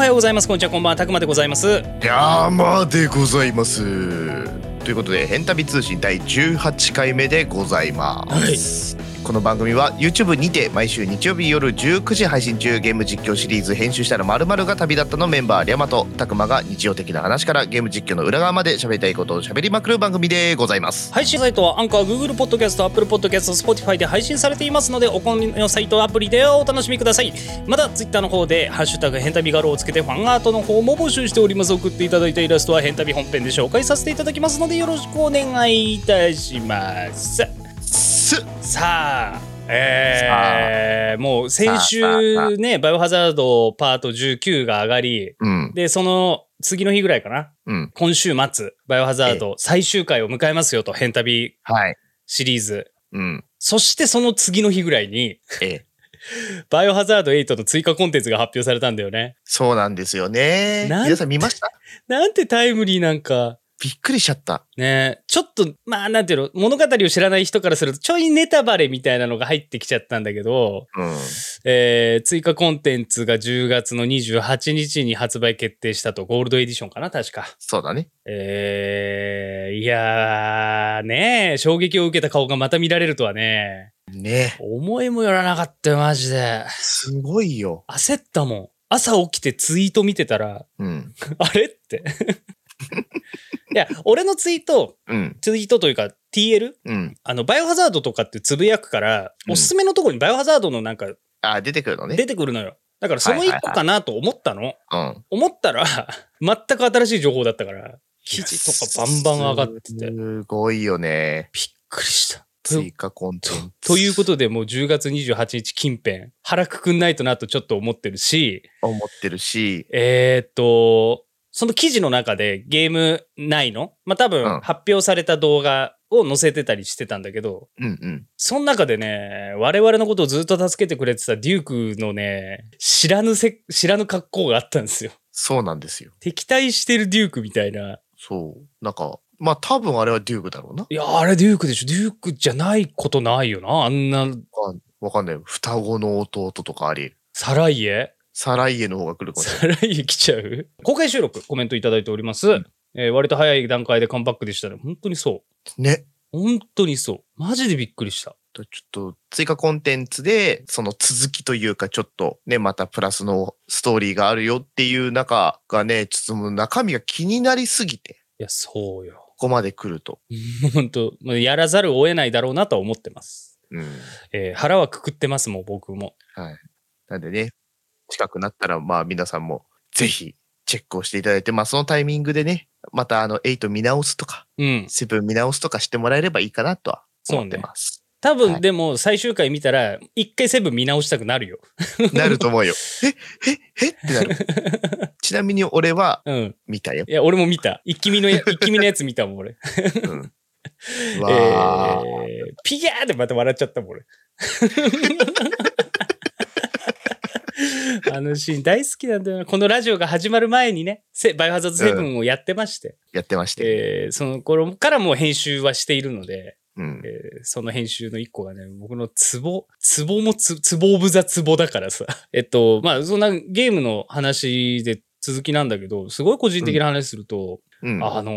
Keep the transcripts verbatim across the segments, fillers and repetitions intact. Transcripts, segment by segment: はようございます。こんにちは、こんばんは。たくまでございます。山でございます。ということで、ヘンタビ通信だいじゅうはちかいめでございます、はい。この番組は YouTube にて毎週日曜日夜じゅうくじ配信中、ゲーム実況シリーズ編集したら〇〇が旅立ったのメンバーリャマとタクマが日常的な話からゲーム実況の裏側まで喋りたいことを喋りまくる番組でございます。配信サイトはアンカー、Google ポッドキャスト、Apple ポッドキャスト、Spotify で配信されていますので、お好みのサイトアプリでお楽しみください。また Twitter の方でハッシュタグヘンタビガロをつけてファンアートの方も募集しております。送っていただいたイラストはヘンタビ本編で紹介させていただきますので、よろしくお願いいたします。さあ、えー、もう先週ね、バイオハザードパートじゅうきゅうが上がり、うん、で、その次の日ぐらいかな、うん、今週末、バイオハザード最終回を迎えますよと、ヘンタビシリーズ、はい、うん。そしてその次の日ぐらいに、えバイオハザードはちの追加コンテンツが発表されたんだよね。そうなんですよね。皆さん見ました？なんてタイムリーなんか。びっくりしちゃった。ねえ、ちょっと、まあなんていうの、物語を知らない人からするとちょいネタバレみたいなのが入ってきちゃったんだけど、うん、えー、追加コンテンツがじゅうがつのにじゅうはちにちに発売決定したと、ゴールドエディションかな、確か。そうだね。えー、いやー、ねえ、衝撃を受けた顔がまた見られるとはね。ねえ。思いもよらなかったよ、マジで。すごいよ。焦ったもん。朝起きてツイート見てたら、うん、あれって。いや、俺のツイート、うん、ツイートというか ティーエル、うん、あのバイオハザードとかってつぶやくから、うん、おすすめのところにバイオハザードのなんかあ出てくるのね。出てくるのよ。だからその一個かなと思ったの、はいはいはい、思ったら全く新しい情報だったから記事とかバンバン上がってて、すごいよね。びっくりした。追加コンテンツ と, ということで、もうじゅうがつにじゅうはちにち近辺腹くくんないとなとちょっと思ってるし思ってるしえー、っとその記事の中でゲーム内の、まあ、多分発表された動画を載せてたりしてたんだけど、うんうん、その中でね、我々のことをずっと助けてくれてたデュークのね、知らぬせ、知らぬ格好があったんですよ。そうなんですよ。敵対してるデュークみたいな。そう。なんか、まあ多分あれはデュークだろうな。いや、あれデュークでしょ。デュークじゃないことないよな、あんな。わかんない。双子の弟とかあり。サライエサライエの方が来るかも。サライエ来ちゃう。公開収録コメントいただいております、うん、えー、割と早い段階でカムバックでしたね。本当にそうね。本当にそう。マジでびっくりした。ちょっと追加コンテンツでその続きというか、ちょっとね、またプラスのストーリーがあるよっていう中がね、ちょっともう中身が気になりすぎて。いや、そうよ。ここまで来ると本当やらざるを得ないだろうなとは思ってます、うん、えー、腹はくくってますもん、僕も。はい。なんでね、近くなったら、まあ皆さんもぜひチェックをしていただいて、まあそのタイミングでね、またあのはち見直すとか、うん、なな見直すとかしてもらえればいいかなとは思ってます。そうね、多分でも最終回見たら一回なな見直したくなるよ。なると思うよ。えええってなる。ちなみに俺は見たよ。うん、いや俺も見た。一気見のや一気見のやつ見たもん俺。うん。うわー、えー、ピギャーってまた笑っちゃったもん俺。あのシーン大好きなんだよな。このラジオが始まる前にね、バイオハザードセブンをやってまして、うん、やってまして、えー、その頃からもう編集はしているので、うん、えー、その編集の一個がね、僕のツボツボもツボオブザツボだからさ、えっとまあそんなゲームの話で続きなんだけど、すごい個人的な話すると、うんうん、あのー、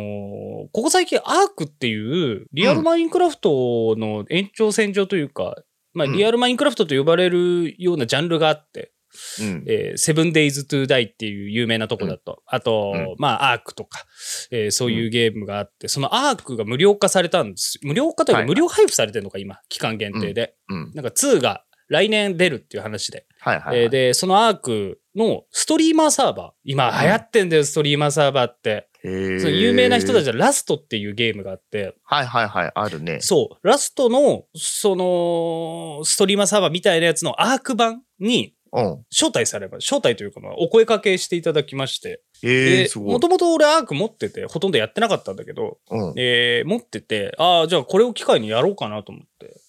ここ最近アークっていうリアルマインクラフトの延長線上というか、うん、まあリアルマインクラフトと呼ばれるようなジャンルがあって。うん、えー、セブンデイズトゥーダイっていう有名なとこだと、うん、あと、うん、まあアークとか、えー、そういうゲームがあって、そのアークが無料化されたんです。無料化というか無料配布されてるのか、はい、今期間限定で、うんうん、なんかツーが来年出るっていう話で、はいはいはい、えー、でそのアークのストリーマーサーバー、今流行ってんだよ、はい、ストリーマーサーバーって。その有名な人たちはラストっていうゲームがあって、はいはいはい、あるね。そうラストのそのストリーマーサーバーみたいなやつのアーク版にうん、招待されば招待というか、まあお声掛けしていただきまして、えー、すごい。もともと俺アーク持っててほとんどやってなかったんだけど、うん、えー、持ってて、ああじゃあこれを機会にやろうかなと思って、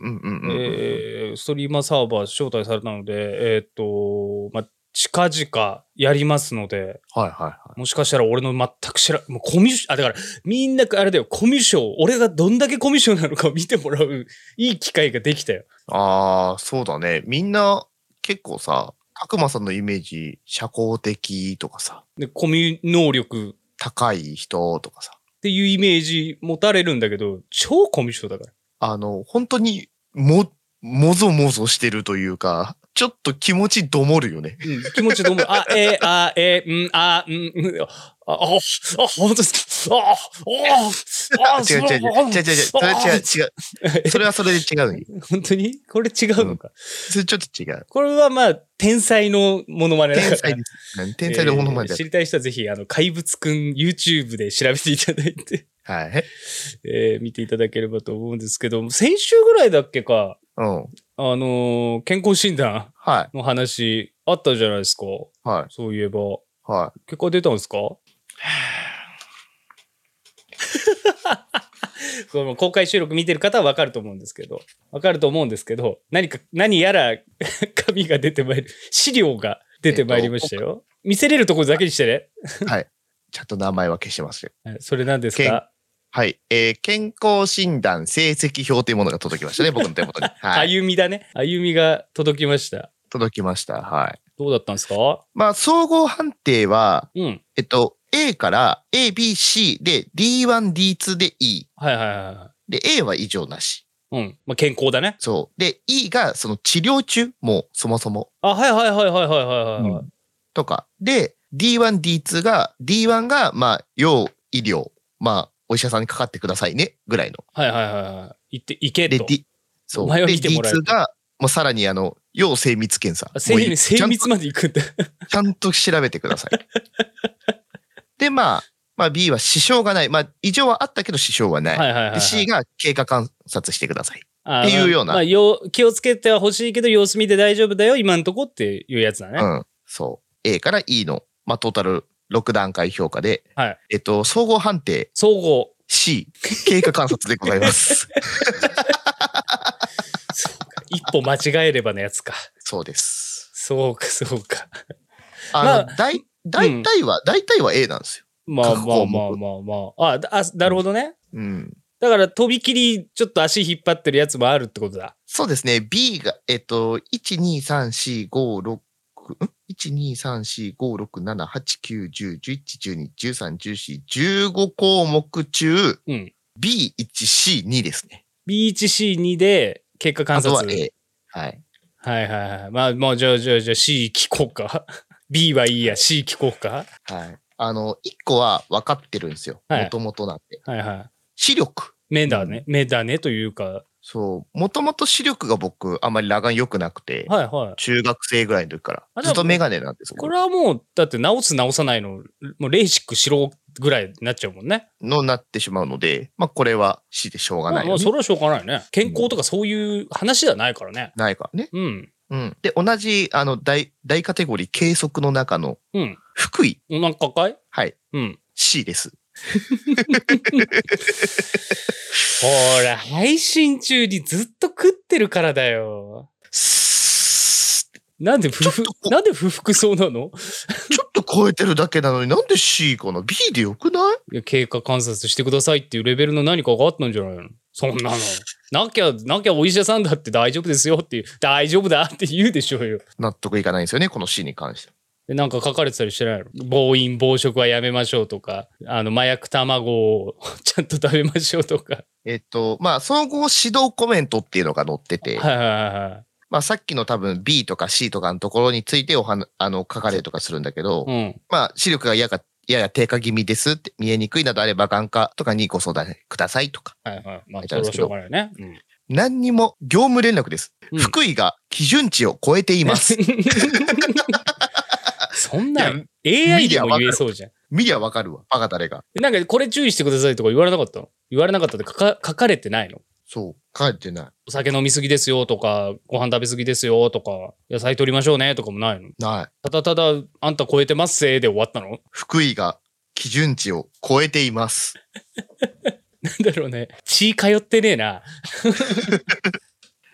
うんうんうんうん、えー、ストリーマーサーバー招待されたので、えっとまあ近々やりますので、はいはいはい、もしかしたら俺の全く知ら、もうコミュ障、あ、だからみんなあれだよ、コミュ障、俺がどんだけコミュ障なのか見てもらういい機会ができたよ。ああそうだね、みんな。結構さ、角間さんのイメージ、社交的とかさ。で、コミュ能力高い人とかさ。っていうイメージ持たれるんだけど、超コミュ障だから。あの、本当にも、もぞもぞしてるというか、ちょっと気持ちどもるよね。うん、気持ちどもる。あ、えー、あ、えー、うん、あ、うん、あ、あ、あ、ほんとですか。あ、あ、あ、違う違う違う違う違う。それは違う違う。それはそれで違うの。本当にこれ違うのか、うん。それちょっと違う。これはまあ、天才のモノマネだから。天才です。天才のモノマネだ、えー。知りたい人はぜひ、あの、怪物くん YouTube で調べていただいて。はい。えー、見ていただければと思うんですけど、先週ぐらいだっけか。うん。あのー、健康診断の話あったじゃないですか。はい、そういえば、はい、結果出たんですか？この公開収録見てる方は分かると思うんですけど、分かると思うんですけど、何か何やら紙が出てまいる資料が出てまいりましたよ。えっと、見せれるところだけにしてね。はい、ちゃんと名前は消してますよ。それなんですか？はい、えー、健康診断成績表というものが届きましたね、僕の手元に。はい、歩みだね。歩みが届きました。届きました。はい。どうだったんですか？まあ、総合判定は、うん、えっと、A から A、B、C で ディーワン、ディーツー で E。はいはいはい。で、A は異常なし。うん。まあ、健康だね。そう。で、E がその治療中、もうそもそも。あ、はいはいはいはいはいはい、はいうん。とか。で、ディーワン、ディーツー が、ディーワン が、まあ、要医療。まあ、お医者さんにかかってくださいねぐらいの。はいはいはい。行って行けと。で、D、そう。お前を見てもらえる。で、ディーツー が、もうさらにあの、要精密検査。精密、精密まで行くんだ。ちゃんと調べてください。で、まあ、まあ B は支障がない。まあ、異常はあったけど支障はない。はいはいはいはい、で C が経過観察してください。っていうような。まあ、気をつけては欲しいけど、様子見て大丈夫だよ、今んとこっていうやつだね。うん。そう。A から E の、まあ、トータル。ろく段階評価で、はい、えっと、総合判定。総合。C、経過観察でございます。そうか。一歩間違えればのやつか。そうです。そうか、そうか。あの、まあ、だい、大体は、うん、大体は A なんですよ。まあまあまあまあまあ。あ、あ、なるほどね。うん。だから、とびきり、ちょっと足引っ張ってるやつもあるってことだ。そうですね。B が、えっと、いち、に、さん、し、ご、ろく、ん いち、に、さん、し、ご、ろく、なな、はち、きゅう、じゅう、じゅういち、じゅうに、じゅうさん、じゅうよん、じゅうご 項目中、うん、ビーワン、シーツー ですね。ビーワン、シーツー で結果観察。あとは A。はい。はいはいはい。まあ、もうじゃあじゃあじゃあ C 聞こうか。B はいいや、C 聞こうか。はい。あの、いっこは分かってるんですよ。もともとなんて。はいはい。視力。目だね。目だねというか。そう。もともと視力が僕、あんまり裸眼良くなくて、はいはい、中学生ぐらいの時から。ずっとメガネなんですけど。これはもう、だって直す直さないの、もうレーシックしろぐらいになっちゃうもんね。のなってしまうので、まあこれは死でしょうがないよね。まあそれはしょうがないね。健康とかそういう話ではないからね。うん、ないからね。うん。うん。で、同じ、あの、大、大カテゴリー、計測の中の、うん。福井。なんかかい？はい。うん。C です。ほら、配信中にずっと食ってるからだよ。なんで不服、なんで不服そうなの？ちょっと超えてるだけなのになんで C かな？ B でよくない？いや、経過観察してくださいっていうレベルの何かがあったんじゃないの？そんなの。なきゃ、なきゃお医者さんだって大丈夫ですよっていう、大丈夫だって言うでしょうよ。納得いかないんですよね、この C に関しては。なんか書かれてたりしてないの？暴飲暴食はやめましょうとか、あの、麻薬卵をちゃんと食べましょうとか。えっと、まあ、総合指導コメントっていうのが載ってて、はいはいはい。まあ、さっきの多分 B とか C とかのところについておはあの、書かれるとかするんだけど、うん、まあ、視力がやが、やや低下気味ですって、見えにくいなどあれば眼科とかにご相談くださいとか。はいはい。まあ、それはしょうがないね。うん。何にも業務連絡です。うん、福井が基準値を超えています。そんな エーアイ でも言えそうじゃん。見りゃわかるわ。バカ誰が。なんかこれ注意してくださいとか言われなかったの？言われなかったって書 か, か, かれてないの？そう。書かれてない。お酒飲みすぎですよとか、ご飯食べすぎですよとか、野菜取りましょうねとかもないの？ない。ただただ、あんた超えてますせーで終わったの？福井が基準値を超えています。なんだろうね。血通ってねえな。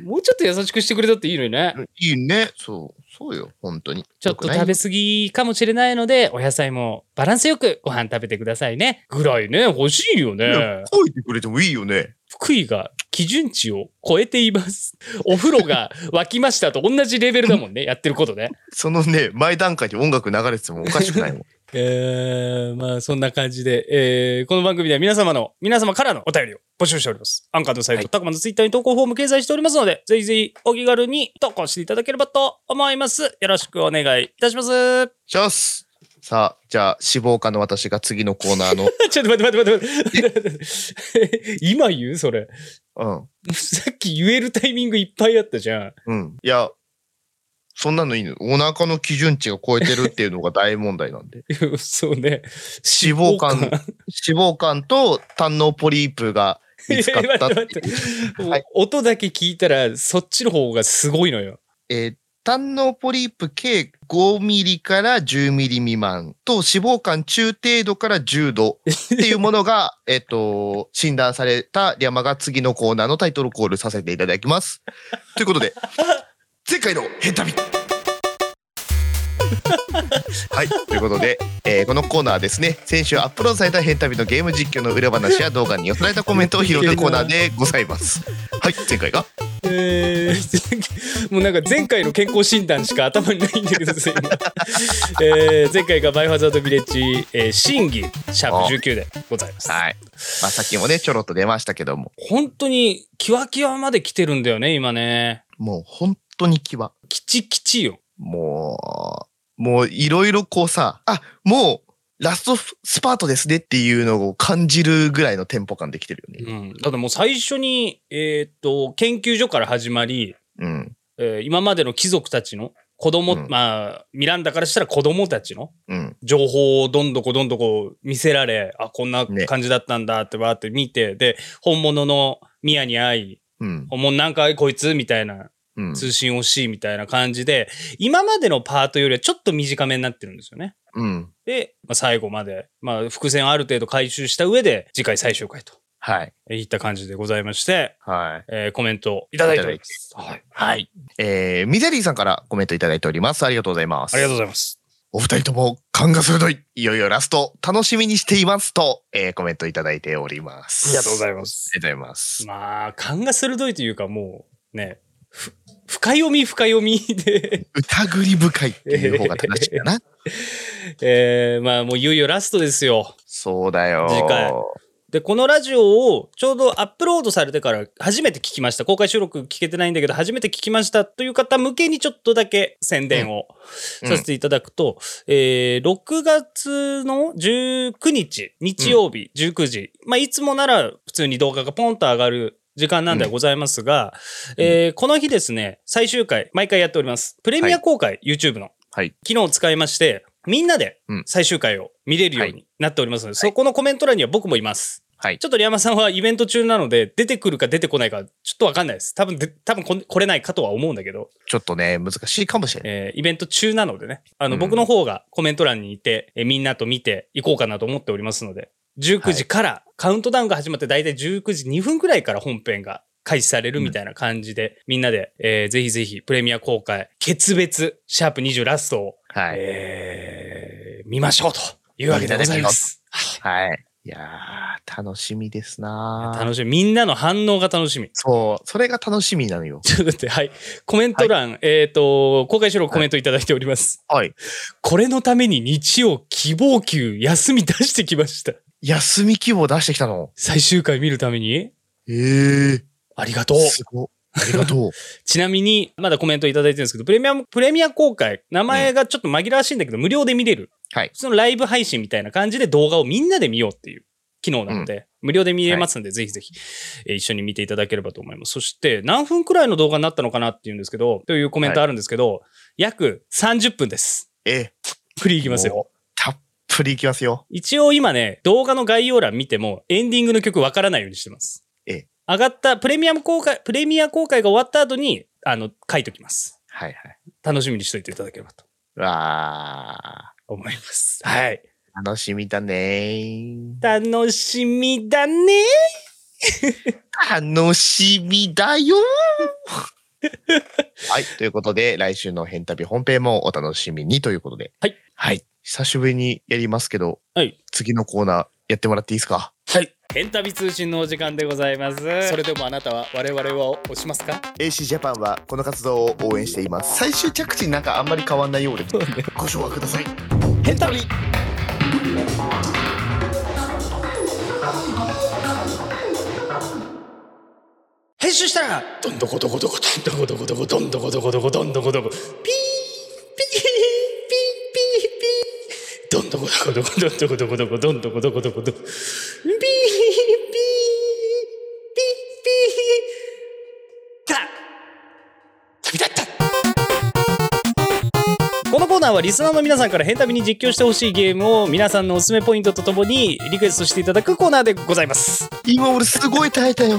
もうちょっと優しくしてくれたっていいのにね。いいね。そう。そうよ。本当に。ちょっと食べ過ぎかもしれないので、お野菜もバランスよくご飯食べてくださいね。ぐらいね。欲しいよね。書いてくれてもいいよね。福井が基準値を超えています。お風呂が沸きましたと同じレベルだもんね、やってることね。そのね、前段階に音楽流れててもおかしくないもん。えー、まあそんな感じで、えー、この番組では皆様の皆様からのお便りを募集しております。アンカーのサイト、はい、タコマンのツイッターに投稿フォーム掲載しておりますので、ぜひぜひお気軽に投稿していただければと思います。よろしくお願いいたします。します。さあ、じゃあ脂肪家の私が次のコーナーのちょっと待って待って待って待って今言うそれ、うんさっき言えるタイミングいっぱいあったじゃん。うん、いやそんなのいいの？お腹の基準値を超えてるっていうのが大問題なんで。そうね。脂肪肝、脂肪肝と胆嚢ポリープが見つかったっていう、はい、音だけ聞いたらそっちの方がすごいのよ。えー、胆嚢ポリープ計ごミリからじゅうミリ未満と脂肪肝中程度から重度っていうものがえっと診断されたリャマが次のコーナーのタイトルコールさせていただきます。ということで。前回のヘタビはい、ということで、えー、このコーナーはですね、先週アップロードされたヘタビのゲーム実況の裏話や動画に寄せられたコメントを拾うコーナーでございます。はい、前回が、えー、もうなんか前回の健康診断しか頭にないんだけど、えー、前回がバイオハザードビレッジ、えー、審議シャープじゅうきゅうでございます。はい、まあ、さっきもねちょろっと出ましたけども、本当にキワキワまで来てるんだよね今ね。もう本当本当にキワキチキチよ。もうもういろいろこうさあ、もうラストスパートですねっていうのを感じるぐらいのテンポ感できてるよね。うん、だってもう最初にえー、っと研究所から始まり、うん、えー、今までの貴族たちの子供、うん、まあミランダからしたら子供たちの情報をどんどこどんどこ見せられ、あこんな感じだったんだってわーって見て、ね、で本物のミヤに会い、うん、もうなんかこいつみたいな。うん、通信惜しいみたいな感じで今までのパートよりはちょっと短めになってるんですよね。うん、で、まあ、最後まで、まあ、伏線をある程度回収した上で次回最終回と、はい、いった感じでございまして、はい、えー、コメントいただいております。はい、はい、えー、ミゼリーさんからコメントいただいております。ありがとうございます。ありがとうございます。お二人とも勘が鋭い、いよいよラスト楽しみにしていますと、えー、コメントいただいております。ありがとうございます。ありがとうございます。まあ勘が鋭いというかもうね、深読み深読みで疑り深いっていう方が正しいかな。えー、まあもういよいよラストですよ。そうだよ。次回でこのラジオをちょうどアップロードされてから初めて聞きました。公開収録聞けてないんだけど初めて聞きましたという方向けにちょっとだけ宣伝をさせていただくと、うん、えー、ろくがつのじゅうくにち日曜日じゅうくじ、うん、まあいつもなら普通に動画がポンと上がる時間なんではございますが、うん、えー、この日ですね、最終回毎回やっておりますプレミア公開、はい、YouTube の、はい、機能を使いましてみんなで最終回を見れるようになっておりますので、はい、そこのコメント欄には僕もいます。はい、ちょっとリャマさんはイベント中なので出てくるか出てこないかちょっと分かんないです。多分で多分来れないかとは思うんだけど、ちょっとね難しいかもしれない、えー、イベント中なのでね、あの、うん、僕の方がコメント欄にいて、えー、みんなと見ていこうかなと思っておりますので、じゅうくじからカウントダウンが始まってだいたいじゅうくじにふんくらいから本編が開始されるみたいな感じで、うん、みんなで、えー、ぜひぜひプレミア公開決別シャープにじゅうラストを、はい、えー、見ましょうというわけでございます。はい、はい、いやー楽しみですな。楽しみ、みんなの反応が楽しみ。そう、それが楽しみなのよ。ちょっと待って、はい、コメント欄、はい、えっ、ー、と公開収録コメントいただいております。はい。これのために日曜希望給休み出してきました。休み希望出してきたの？最終回見るために？ええー。ありがとう。すごい。ありがとう。ちなみにまだコメントいただいてるんですけど、プレミアプレミア公開、名前がちょっと紛らわしいんだけど、うん、無料で見れる。はい、そのライブ配信みたいな感じで動画をみんなで見ようっていう機能なので、うん、無料で見れますので、はい、ぜひぜひ、えー、一緒に見ていただければと思います。そして何分くらいの動画になったのかなっていうんですけど、というコメントあるんですけど、はい、約さんじゅっぷんです。えー、たっぷりいきますよ。たっぷりいきますよ。一応今ね動画の概要欄見てもエンディングの曲わからないようにしてます。えー、上がったプレミアム公開プレミア公開が終わった後にあの書いときます。はいはい。楽しみにしといていただければと。わー。思います。はい。楽しみだね。楽しみだね。楽しみだよ。はい。ということで、来週のヘンタビ本編もお楽しみにということで。はい。はい。久しぶりにやりますけど、はい、次のコーナーやってもらっていいですか？はい。ヘンタビ通信のお時間でございます。それでもあなたは我々は推しますか？ エーシー ジャパンはこの活動を応援しています。最終着地なんかあんまり変わんないようでご紹介ください。ヘンタビ編集したらどんどこどこどこどんどこどこどんどこどこどこどんどこどこピーピーピーピーどんどこどこどこどこどこどんどこどこどこどこピーピーピーた旅立った。このコーナーはリスナーの皆さんからヘンタビに実況してほしいゲームを皆さんのおすすめポイントとともにリクエストしていただくコーナーでございます。今俺すごい耐えたよ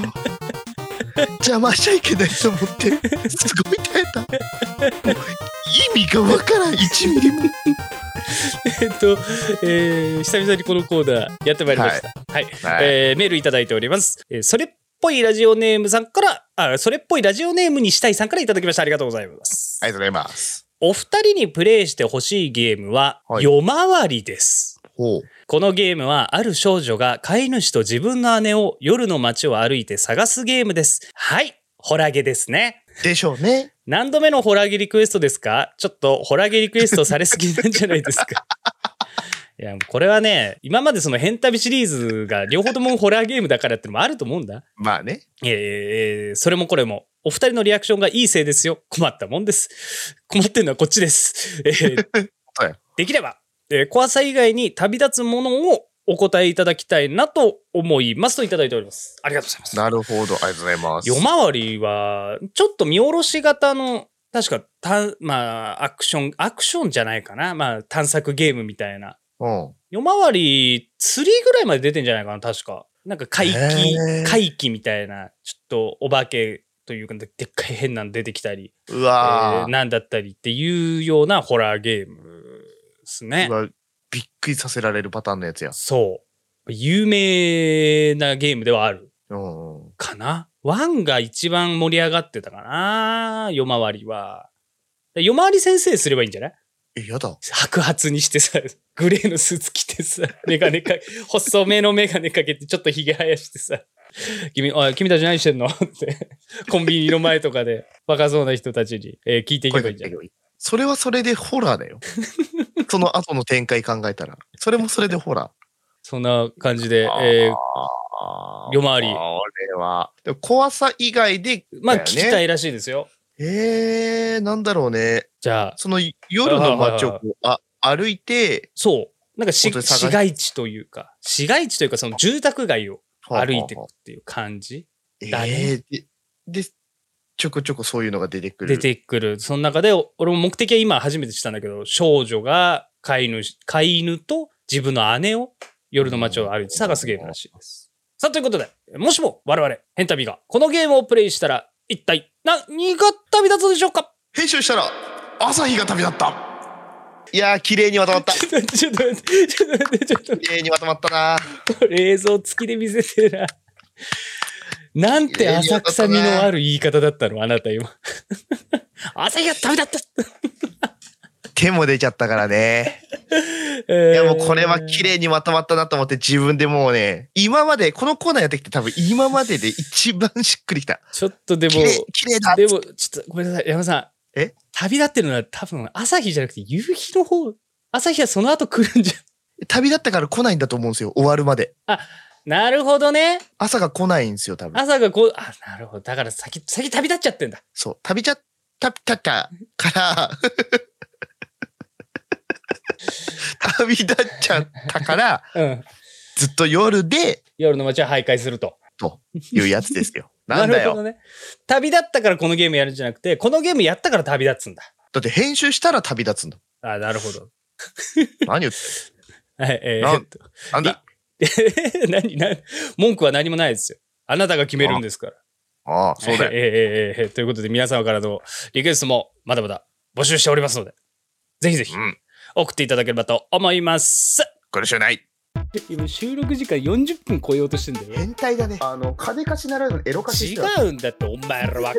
邪魔しちゃいけないと思ってすごい耐えた意味がわからんいちミリもえっと、えー、久々にこのコーナーやってまいりました。はい、はいえー、メールいただいております、えー、それっぽいラジオネームさんからあそれっぽいラジオネームにしたいさんからいただきました。ありがとうございます。ありがとうございます。お二人にプレイしてほしいゲームは、はい、夜回りです。ほう。このゲームはある少女が飼い主と自分の姉を夜の街を歩いて探すゲームです。はいホラゲですね。でしょうね。何度目のホラゲリクエストですか？ちょっとホラゲリクエストされすぎなんじゃないですかいやこれはね今までそのヘンタビシリーズが両方ともホラーゲームだからってのもあると思うんだまあね、えー、それもこれもお二人のリアクションがいいせいですよ。困ったもんです。困ってんのはこっちです、えーはい、できればえー、怖さ以外に旅立つものをお答えいただきたいなと思いますといただいております。ありがとうございます。なるほどありがとうございます。夜回りはちょっと見下ろし型の確かた、まあ、アクションアクションじゃないかな、まあ、探索ゲームみたいな、うん、夜回りスリーぐらいまで出てんじゃないかな確か。なんか怪奇怪奇みたいなちょっとお化けというかでっかい変なの出てきたりうわ、えー、なんだったりっていうようなホラーゲームですね。びっくりさせられるパターンのやつや。そう有名なゲームではある、うんうん、かな。ワンが一番盛り上がってたかな夜回りは。夜回り先生すればいいんじゃない？えやだ白髪にしてさグレーのスーツ着てさメガネか細めのメガネかけてちょっとひげ生やしてさ君, あ君たち何してんのってコンビニの前とかで若そうな人たちに、えー、聞いていけばいいんじゃない？それはそれでホラーだよその後の展開考えたらそれもそれでホラーそんな感じで、えー、夜回りこれはで怖さ以外で、ね、まあ聞きたいらしいですよ。えー、なんだろうね。じゃあその夜の街をあ歩いてそうなんかし市街地というか市街地というかその住宅街を歩いていくっていう感じだね。えー、で, でちょこちょこそういうのが出てくる出てくる。その中で俺も目的は今初めて知ったんだけど少女が飼い主、飼い犬と自分の姉を夜の街を歩いて探すゲームらしいです。さあということでもしも我々ヘンタビがこのゲームをプレイしたら一体何が旅立つでしょうか？編集したら朝日が旅立った。いやー綺麗にまとまったちょっと待ってちょっと待ってちょっと待って綺麗にまとまったなこれ映像付きで見せてななんて浅草味のある言い方だったのあなた今朝日が旅立った手も出ちゃったからね、えー、いやもうこれは綺麗にまとまったなと思って自分でもうね今までこのコーナーやってきて多分今までで一番しっくりきたちょっとでも綺麗だでもちょっとごめんなさい山さんえ旅立ってるのは多分朝日じゃなくて夕日の方朝日はその後来るんじゃ旅立ったから来ないんだと思うんですよ終わるまで。あなるほどね。朝が来ないんですよ多分。朝がこうあなるほどだから先先旅立っちゃってんだ。そう旅立っちゃったから旅立っちゃったから、うん、ずっと夜で夜の街を徘徊するとというやつですよ。なんだよ。なるほどね。旅立ったからこのゲームやるんじゃなくてこのゲームやったから旅立つんだ。だって編集したら旅立つんだ。あなるほど。何言ってんの。はいえー、な, なんだ。何何文句は何もないですよ。あなたが決めるんですから。ああ、そうだよ。ええええええということで皆様からのリクエストもまだまだ募集しておりますので、ぜひぜひ送っていただければと思います。苦しゅうない。今収録時間よんじゅっぷん超えようとしてんだよ。変態だね。あの金貸しならぬエロ貸し。違うんだってお前ら分かっ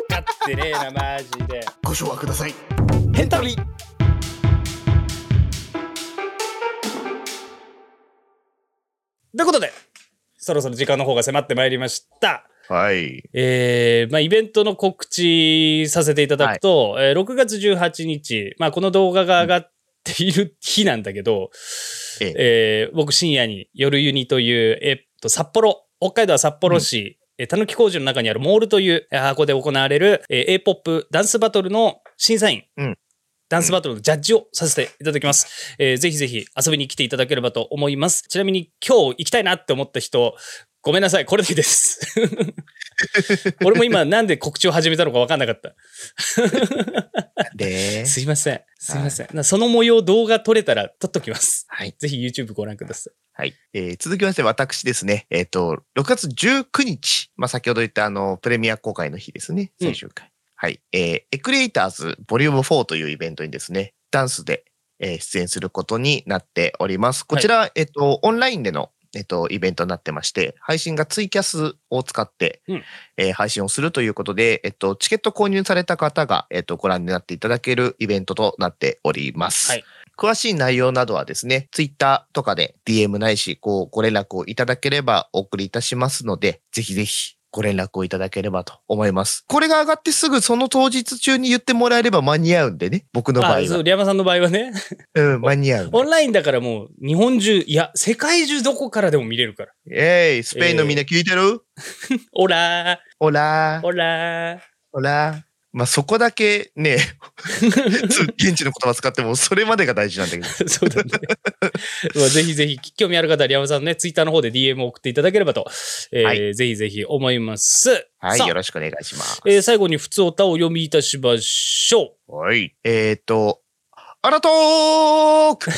てねえなマジで。ご賞はください。ヘンタビ。ということでそろそろ時間の方が迫ってまいりました。はい。えー、まあ、イベントの告知させていただくと、はい、えー、ろくがつじゅうはちにち、まあ、この動画が上がっている日なんだけど、うん、えー、僕深夜に夜ユニという、えー、っと、札幌、北海道は札幌市、うん、えー、たぬき工事の中にあるモールという箱で行われる、えー、エーポップ ダンスバトルの審査員、うん、ダンスバトルのジャッジをさせていただきます。えー、ぜひぜひ遊びに来ていただければと思います。ちなみに今日行きたいなって思った人、ごめんなさい、これでいいです。俺も今なんで告知を始めたのか分かんなかった。ですいません。すいません。その模様動画撮れたら撮っときます。はい。ぜひ YouTube ご覧ください。はい。えー、続きまして私ですね。えっと、ろくがつじゅうくにち、まあ、先ほど言ったあの、プレミア公開の日ですね。最終回。うん、はい。えー、エクリエイターズボリュームフォーというイベントにですね、ダンスで、えー、出演することになっております。こちら、はい、えっと、オンラインでの、えっと、イベントになってまして、配信がツイキャスを使って、うん、えー、配信をするということで、えっと、チケット購入された方が、えっと、ご覧になっていただけるイベントとなっております。はい。詳しい内容などはですね、ツイッターとかで ディーエム ないし、こう、ご連絡をいただければお送りいたしますので、ぜひぜひ、ご連絡をいただければと思います。これが上がってすぐその当日中に言ってもらえれば間に合うんでね。僕の場合は。あ、そう、リヤマさんの場合はね。うん、間に合う。オンラインだからもう日本中、いや、世界中どこからでも見れるから。えー、スペインのみんな聞いてる？オラー。オラー。オラー。オラー。まあ、そこだけね、現地の言葉使っても、それまでが大事なんだけど。そうだね。まあ、ぜひぜひ、興味ある方は、リヤマさんね、ツイッターの方で ディーエム を送っていただければと、えーはい、ぜひぜひ思います。はい、よろしくお願いします。えー、最後に、普通おたを読みいたしましょう。はい。えっ、ー、と、アラトーク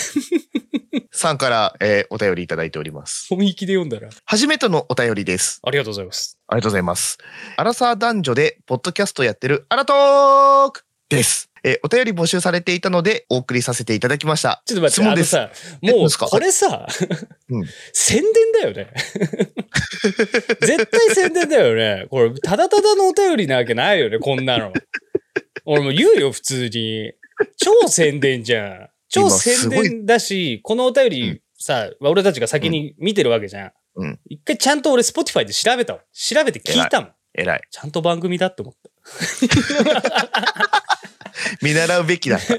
さんから、えー、お便りいただいております。本気で読んだら。初めてのお便りです。ありがとうございます。ありがとうございます。アラサー男女でポッドキャストやってるアラトークです。えー、お便り募集されていたのでお送りさせていただきました。ちょっと待って、あのさ、もうこれさ、うん、宣伝だよね。絶対宣伝だよね。これ、ただただのお便りなわけないよね、こんなの。俺も言うよ、普通に。超宣伝じゃん。超宣伝だし、このお便りさ、うん、俺たちが先に見てるわけじゃん。うん、一回ちゃんと俺 Spotify で調べたもん。調べて聞いたもん。えらい。ちゃんと番組だって思った。見習うべきだった。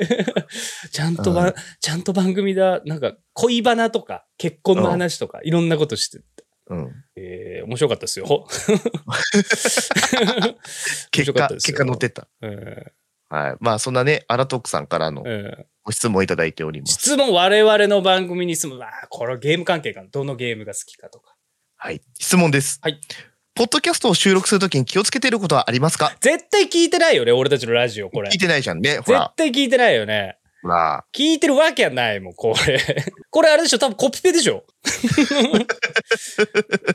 ちゃんとば、うん、ちゃんと番組だ。なんか恋バナとか結婚の話とか、うん、いろんなことしてた。うん、えー、面白かったですよ。結果、結果載ってった。うん、はい。まあ、そんなね、アラトークさんからのご質問いただいております。質問、我々の番組に質問、まあ、これはゲーム関係かな。どのゲームが好きかとか。はい。質問です。はい。ポッドキャストを収録するときに気をつけてることはありますか？絶対聞いてないよね、俺たちのラジオ、これ。聞いてないじゃんね、ほら。絶対聞いてないよね。まあ。聞いてるわけはないもん、これ。これあれでしょ、多分コピペでしょ。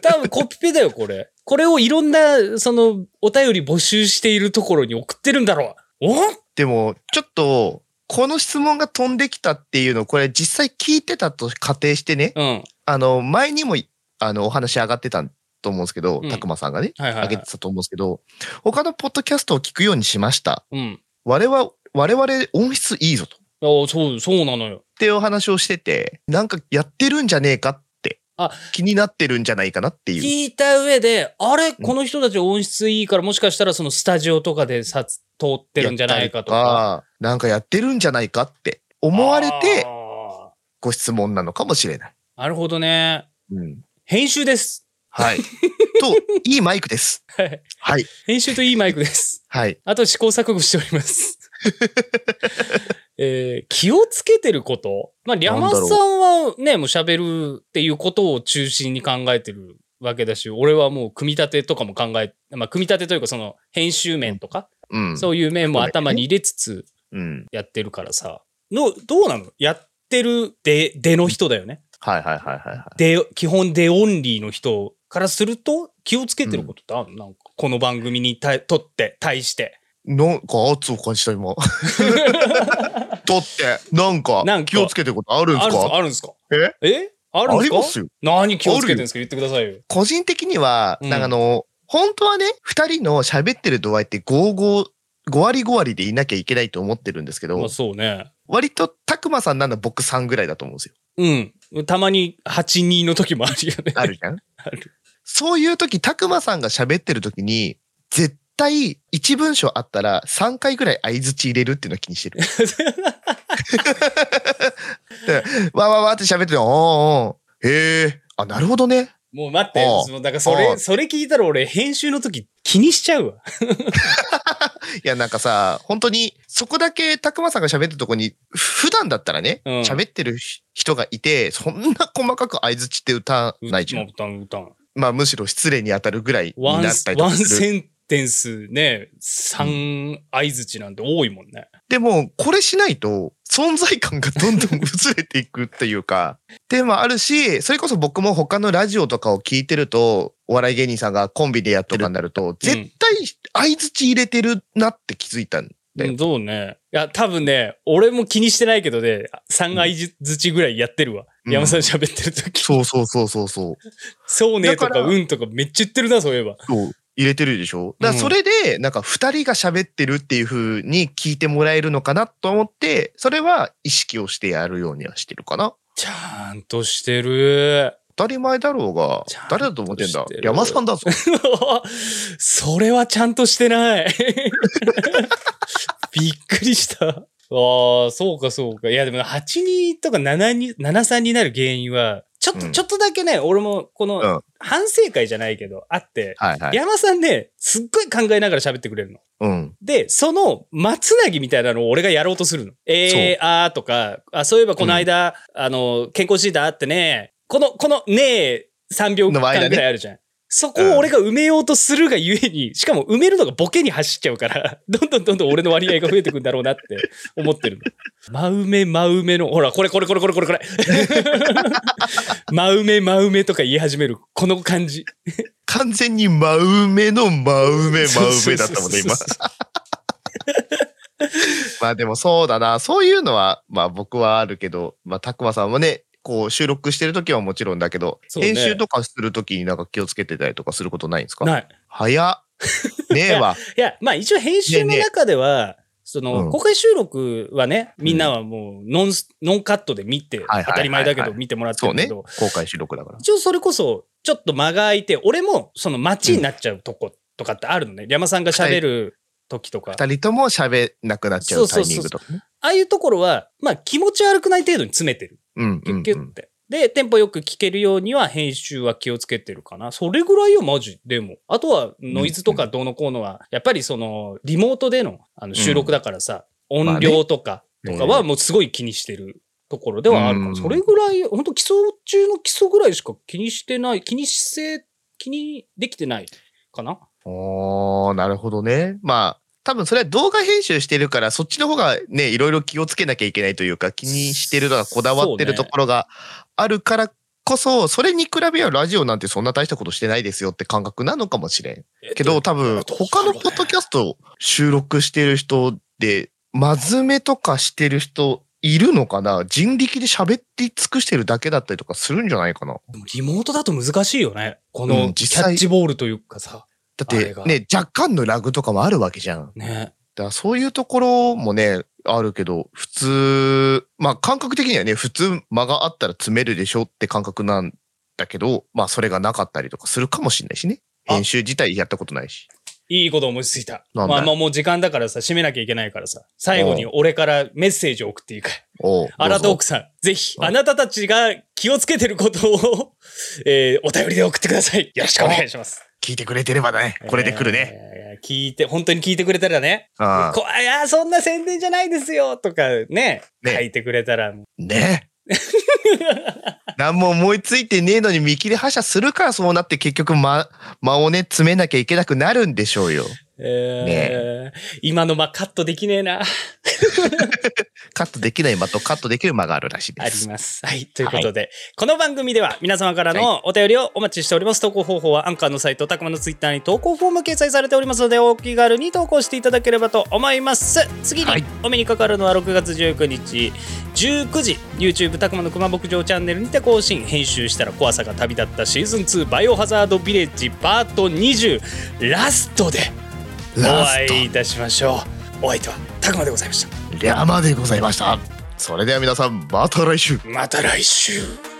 多分コピペだよ、これ。これをいろんな、その、お便り募集しているところに送ってるんだろう。お？でも、ちょっと、この質問が飛んできたっていうのを、これ実際聞いてたと仮定してね、うん、あの、前にも、あの、お話上がってたと思うんですけど、たくまさんがね、上げてたと思うんですけど、他のポッドキャストを聞くようにしました。うん、我々、我々音質いいぞと。あ、そう、そうなのよ。っていうお話をしてて、なんかやってるんじゃねえかって、あ、気になってるんじゃないかなっていう。聞いた上で、あれ、この人たち音質いいから、もしかしたらそのスタジオとかで撮影、通ってるんじゃないかとか。なんかやってるんじゃないかって思われて、ご質問なのかもしれない。なるほどね。うん。編集です。はい。と、いいマイクです。はい。はい、編集といいマイクです。はい。あと試行錯誤しております。えー、気をつけてること？まあ、リャマさんはね、もう喋るっていうことを中心に考えてるわけだし、俺はもう組み立てとかも考え、まあ、組み立てというかその編集面とか、うんうん、そういう面も頭に入れつつやってるからさ、のどうなの？やってるででの人だよね。はいはいはいはい。で基本でオンリーの人からすると気をつけてることってあるの？なんかこの番組にたとって対して。なんか圧を感じた今。とってなんか気をつけてることあるんですか？あるんですか？え？え？あるんですか？ありますよ。何気をつけてるんですか？言ってくださいよ。個人的にはなんかあの。うん、本当はね、二人の喋ってる度合いってごじゅうご、ご割ご割でいなきゃいけないと思ってるんですけど、まあそうね、割とたくまさんなら僕さんぐらいだと思うんですよ。うん。たまにはち、にの時もあるよね。あるじゃん。ある。そういう時、たくまさんが喋ってる時に、絶対一文章あったらさんかいぐらい相槌入れるっていうのを気にしてる。わわわって喋ってるの、おーおー、へー、あ、なるほどね。もう待って、だからそれ、それ聞いたら俺編集の時気にしちゃうわ。いやなんかさ、本当にそこだけたくまさんが喋ってるとこに、普段だったらね、喋、うん、ってる人がいて、そんな細かく相槌って歌わないじゃん。歌う、歌う。まあむしろ失礼に当たるぐらいになったりとかする。ワンセンテンスね、さん相槌なんて多いもんね。うん、でも、これしないと、存在感がどんどん薄れていくっていうか、っていうのもあるし、それこそ僕も他のラジオとかを聞いてると、お笑い芸人さんがコンビでやってるとかになると、絶対相槌入れてるなって気づいたんだよ。うん、どうね。いや、多分ね、俺も気にしてないけどね、さん相槌ぐらいやってるわ。うん、山さん喋ってる時。そうそうそうそうそう。そうねとか、うんとかめっちゃ言ってるな、そういえば。そう。入れてるでしょ。だからそれでなんか二人が喋ってるっていう風に聞いてもらえるのかなと思って、それは意識をしてやるようにはしてるかな。ちゃんとしてる。当たり前だろうが、誰だと思ってんだ。山さんだぞ。それはちゃんとしてない。びっくりした。ああ、そうかそうか。いやでもはちにんとかななにん、ななじゅうさんになる原因は、ちょっと、うん、ちょっとだけね、俺もこの反省会じゃないけど、あって、はいはい、山さんね、すっごい考えながら喋ってくれるの。うん、で、その、松なぎみたいなのを俺がやろうとするの。えー、あーとか、あ、そういえばこの間、うん、あの、健康診断あってね、この、このねえ、さんびょうかんぐらいあるじゃん。そこを俺が埋めようとするがゆえに、うん、しかも埋めるのがボケに走っちゃうから、どんどんどんどん俺の割合が増えてくんだろうなって思ってるの。真埋め真埋めの、ほら、これこれこれこれこれこれ。真埋め真埋めとか言い始める、この感じ。完全に真埋めの真埋め真埋めだったもんね、今。まあでもそうだな、そういうのは、まあ僕はあるけど、まあたくまさんもね、こう収録してる時はもちろんだけど、ね、編集とかする時になんか気をつけてたりとかすることないんですか？ない。早っ。ねえわ。いや、まあ一応編集の中では、ねねその、うん、公開収録はね、みんなはもうノン、うん、ノンカットで見て、当たり前だけど見てもらってるけど、そうね、公開収録だから。一応それこそ、ちょっと間が空いて、俺もその待ちになっちゃうとことかってあるのね。うん、山さんが喋る時とか。二人とも喋んなくなっちゃうタイミングとか。ああいうところは、まあ気持ち悪くない程度に詰めてる。キュッキュッて。で、テンポよく聞けるようには編集は気をつけてるかな。それぐらいよ、マジ。でも。あとは、ノイズとかどうのこうのは、やっぱりその、リモートでの、あの収録だからさ、うん、音量とか、とかはもうすごい気にしてるところではあるから、うん、それぐらい、ほんと基礎中の基礎ぐらいしか気にしてない、気にし、気にできてないかな。おー、なるほどね。まあ。多分それは動画編集してるから、そっちの方がね、いろいろ気をつけなきゃいけないというか、気にしてるとかこだわってるところがあるからこそ、それに比べはラジオなんてそんな大したことしてないですよって感覚なのかもしれん。けど多分他のポッドキャスト収録してる人で、まずめとかしてる人いるのかな？人力で喋り尽くしてるだけだったりとかするんじゃないかな。リモートだと難しいよね。このキャッチボールというかさ。だってね、若干のラグとかもあるわけじゃん。ね。だからそういうところもね、あるけど、普通、まあ感覚的にはね、普通間があったら詰めるでしょって感覚なんだけど、まあそれがなかったりとかするかもしれないしね。編集自体やったことないし。いいこと思いついた。まあまあもう時間だからさ、締めなきゃいけないからさ、最後に俺からメッセージを送っていいかい？アラトークさん、ぜひ、あなたたちが気をつけてることを、えー、お便りで送ってください。よろしくお願いします。聞いてくれてればね、これで来るね。えー、聞いて、本当に聞いてくれたらね。あこいや、そんな宣伝じゃないですよ、とかね、ね書いてくれたら。ね。何も思いついてねえのに見切り発車するからそうなって結局間、間をね、詰めなきゃいけなくなるんでしょうよ。えー、ね今の間カットできねえな。カットできない間とカットできる間があるらしいです。あります。はい。ということで、はい、この番組では皆様からのお便りをお待ちしております。投稿方法はアンカーのサイト、たくまのツイッターに投稿フォーム掲載されておりますので、お気軽に投稿していただければと思います。次にお目にかかるのはろくがつじゅうくにち、じゅうくじ、YouTube たくまの熊牧場チャンネルにて更新、編集したら怖さが旅立ったシーズンツー、バイオハザードビレッジパートにじゅう、ラストでお会いいたしましょう。お相手はたくまでございました。山でございました。それでは皆さん、また来週。また来週。